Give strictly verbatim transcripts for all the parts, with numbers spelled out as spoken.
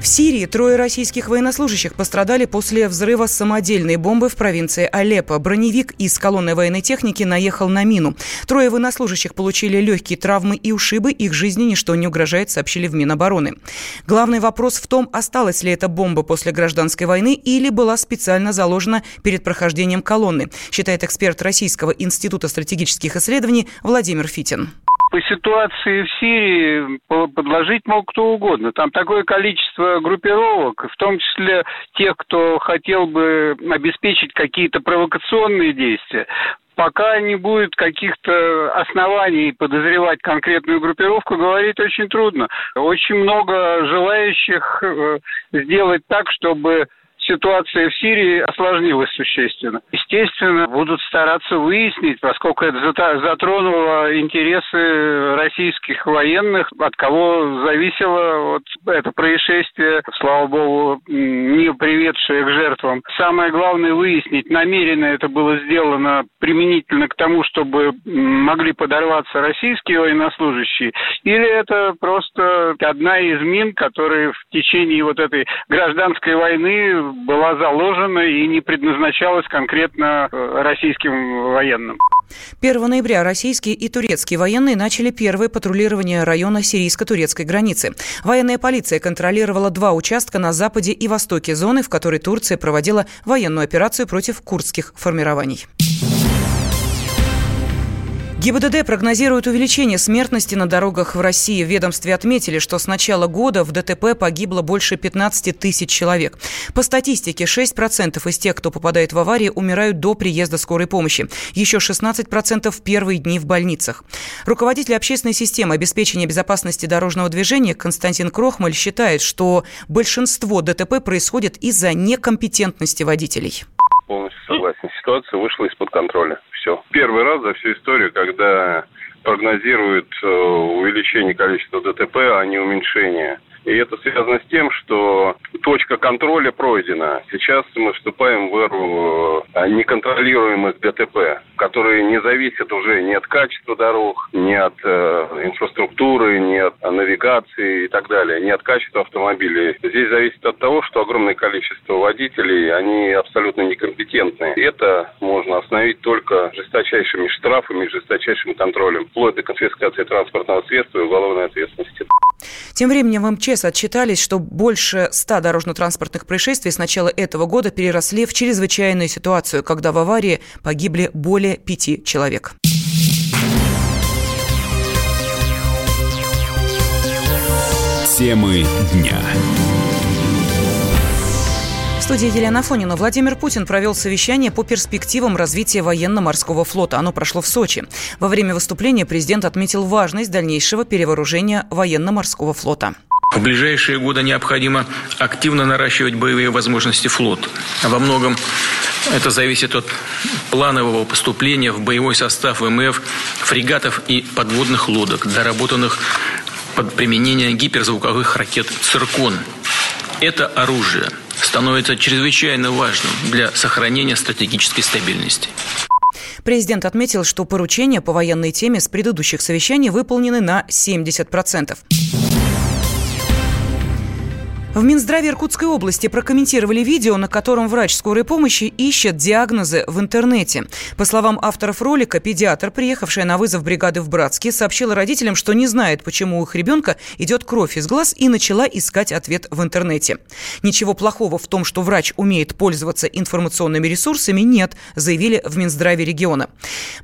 В Сирии трое российских военнослужащих пострадали после взрыва самодельной бомбы в провинции Алеппо. Броневик из колонны военной техники наехал на мину. Трое военнослужащих получили легкие травмы и ушибы. Их жизни ничто не угрожает, сообщили в Минобороны. Главный вопрос в том, осталась ли эта бомба после гражданской войны или была специально заложена перед прохождением колонны, считает эксперт Российского института стратегических исследований Владимир Фитин. По ситуации в Сирии подложить мог кто угодно. Там такое количество группировок, в том числе тех, кто хотел бы обеспечить какие-то провокационные действия. Пока не будет каких-то оснований подозревать конкретную группировку, говорить очень трудно. Очень много желающих сделать так, чтобы ситуация в Сирии осложнилась существенно. Естественно, будут стараться выяснить, поскольку это затронуло интересы российских военных, от кого зависело вот это происшествие, слава богу, не приведшее к жертвам. Самое главное выяснить, намеренно это было сделано применительно к тому, чтобы могли подорваться российские военнослужащие, или это просто одна из мин, которые в течение вот этой гражданской войны была заложена и не предназначалась конкретно российским военным. первого ноября российские и турецкие военные начали первое патрулирование района сирийско-турецкой границы. Военная полиция контролировала два участка на западе и востоке зоны, в которой Турция проводила военную операцию против курдских формирований. ГИБДД прогнозирует увеличение смертности на дорогах в России. В ведомстве отметили, что с начала года в ДТП погибло больше пятнадцати тысяч человек. По статистике, шесть процентов из тех, кто попадает в аварии, умирают до приезда скорой помощи. Еще шестнадцать процентов в первые дни в больницах. Руководитель общественной системы обеспечения безопасности дорожного движения Константин Крохмаль считает, что большинство ДТП происходит из-за некомпетентности водителей. Полностью согласен. Ситуация вышла из-под контроля. Все. Первый раз за всю историю, когда прогнозируют увеличение количества ДТП, а не уменьшение. И это связано с тем, что точка контроля пройдена. Сейчас мы вступаем в эру неконтролируемых ДТП, которые не зависят уже ни от качества дорог, ни от э, инфраструктуры, ни от навигации и так далее, ни от качества автомобилей. Здесь зависит от того, что огромное количество водителей, они абсолютно некомпетентны. И это можно остановить только жесточайшими штрафами, жесточайшим контролем, вплоть до конфискации транспортного средства и уголовной ответственности. Тем временем в эм че эс отчитались, что больше ста дорожно-транспортных происшествий с начала этого года переросли в чрезвычайную ситуацию, когда в аварии погибли более пяти человек. Темы дня. В студии Елена Афонина. Владимир Путин провел совещание по перспективам развития военно-морского флота. Оно прошло в Сочи. Во время выступления президент отметил важность дальнейшего перевооружения военно-морского флота. В ближайшие годы необходимо активно наращивать боевые возможности флота. Во многом это зависит от планового поступления в боевой состав эм эф, фрегатов и подводных лодок, доработанных под применение гиперзвуковых ракет «Циркон». Это оружие становится чрезвычайно важным для сохранения стратегической стабильности. Президент отметил, что поручения по военной теме с предыдущих совещаний выполнены на семьдесят процентов. В Минздраве Иркутской области прокомментировали видео, на котором врач скорой помощи ищет диагнозы в интернете. По словам авторов ролика, педиатр, приехавшая на вызов бригады в Братске, сообщила родителям, что не знает, почему у их ребенка идет кровь из глаз, и начала искать ответ в интернете. Ничего плохого в том, что врач умеет пользоваться информационными ресурсами, нет, заявили в Минздраве региона.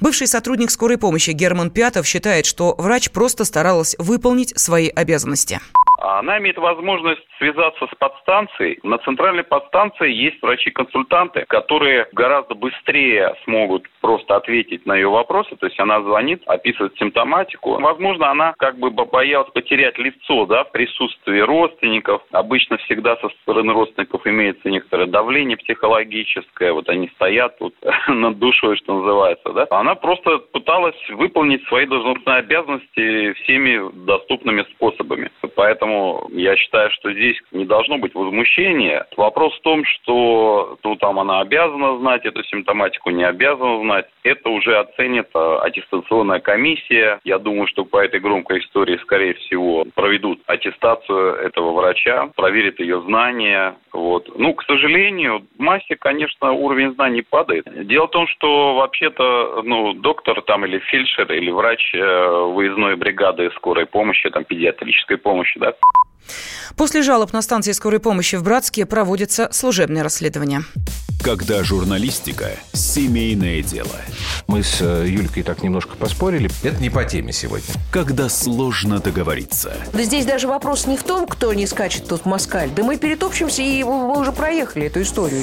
Бывший сотрудник скорой помощи Герман Пятов считает, что врач просто старалась выполнить свои обязанности. Она имеет возможность связаться с подстанцией. На центральной подстанции есть врачи-консультанты, которые гораздо быстрее смогут просто ответить на ее вопросы. То есть она звонит, описывает симптоматику. Возможно, она как бы боялась потерять лицо, да, в присутствии родственников. Обычно всегда со стороны родственников имеется некоторое давление психологическое. Вот они стоят тут над душой, что называется. Да. Она просто пыталась выполнить свои должностные обязанности всеми доступными способами. Поэтому я считаю, что здесь не должно быть возмущения. Вопрос в том, что ну, там она обязана знать эту симптоматику, не обязана знать. Это уже оценит аттестационная комиссия. Я думаю, что по этой громкой истории, скорее всего, проведут аттестацию этого врача, проверят ее знания. Вот. Ну, к сожалению, в массе, конечно, уровень знаний падает. Дело в том, что вообще-то ну, доктор там, или фельдшер, или врач выездной бригады скорой помощи, там, педиатрической помощи, да. После жалоб на станции скорой помощи в Братске проводится служебное расследование. Когда журналистика – семейное дело. Мы с Юлькой так немножко поспорили. Это не по теме сегодня. Когда сложно договориться. Да здесь даже вопрос не в том, кто не скачет тот москаль. Да мы перетопчемся, и мы уже проехали эту историю.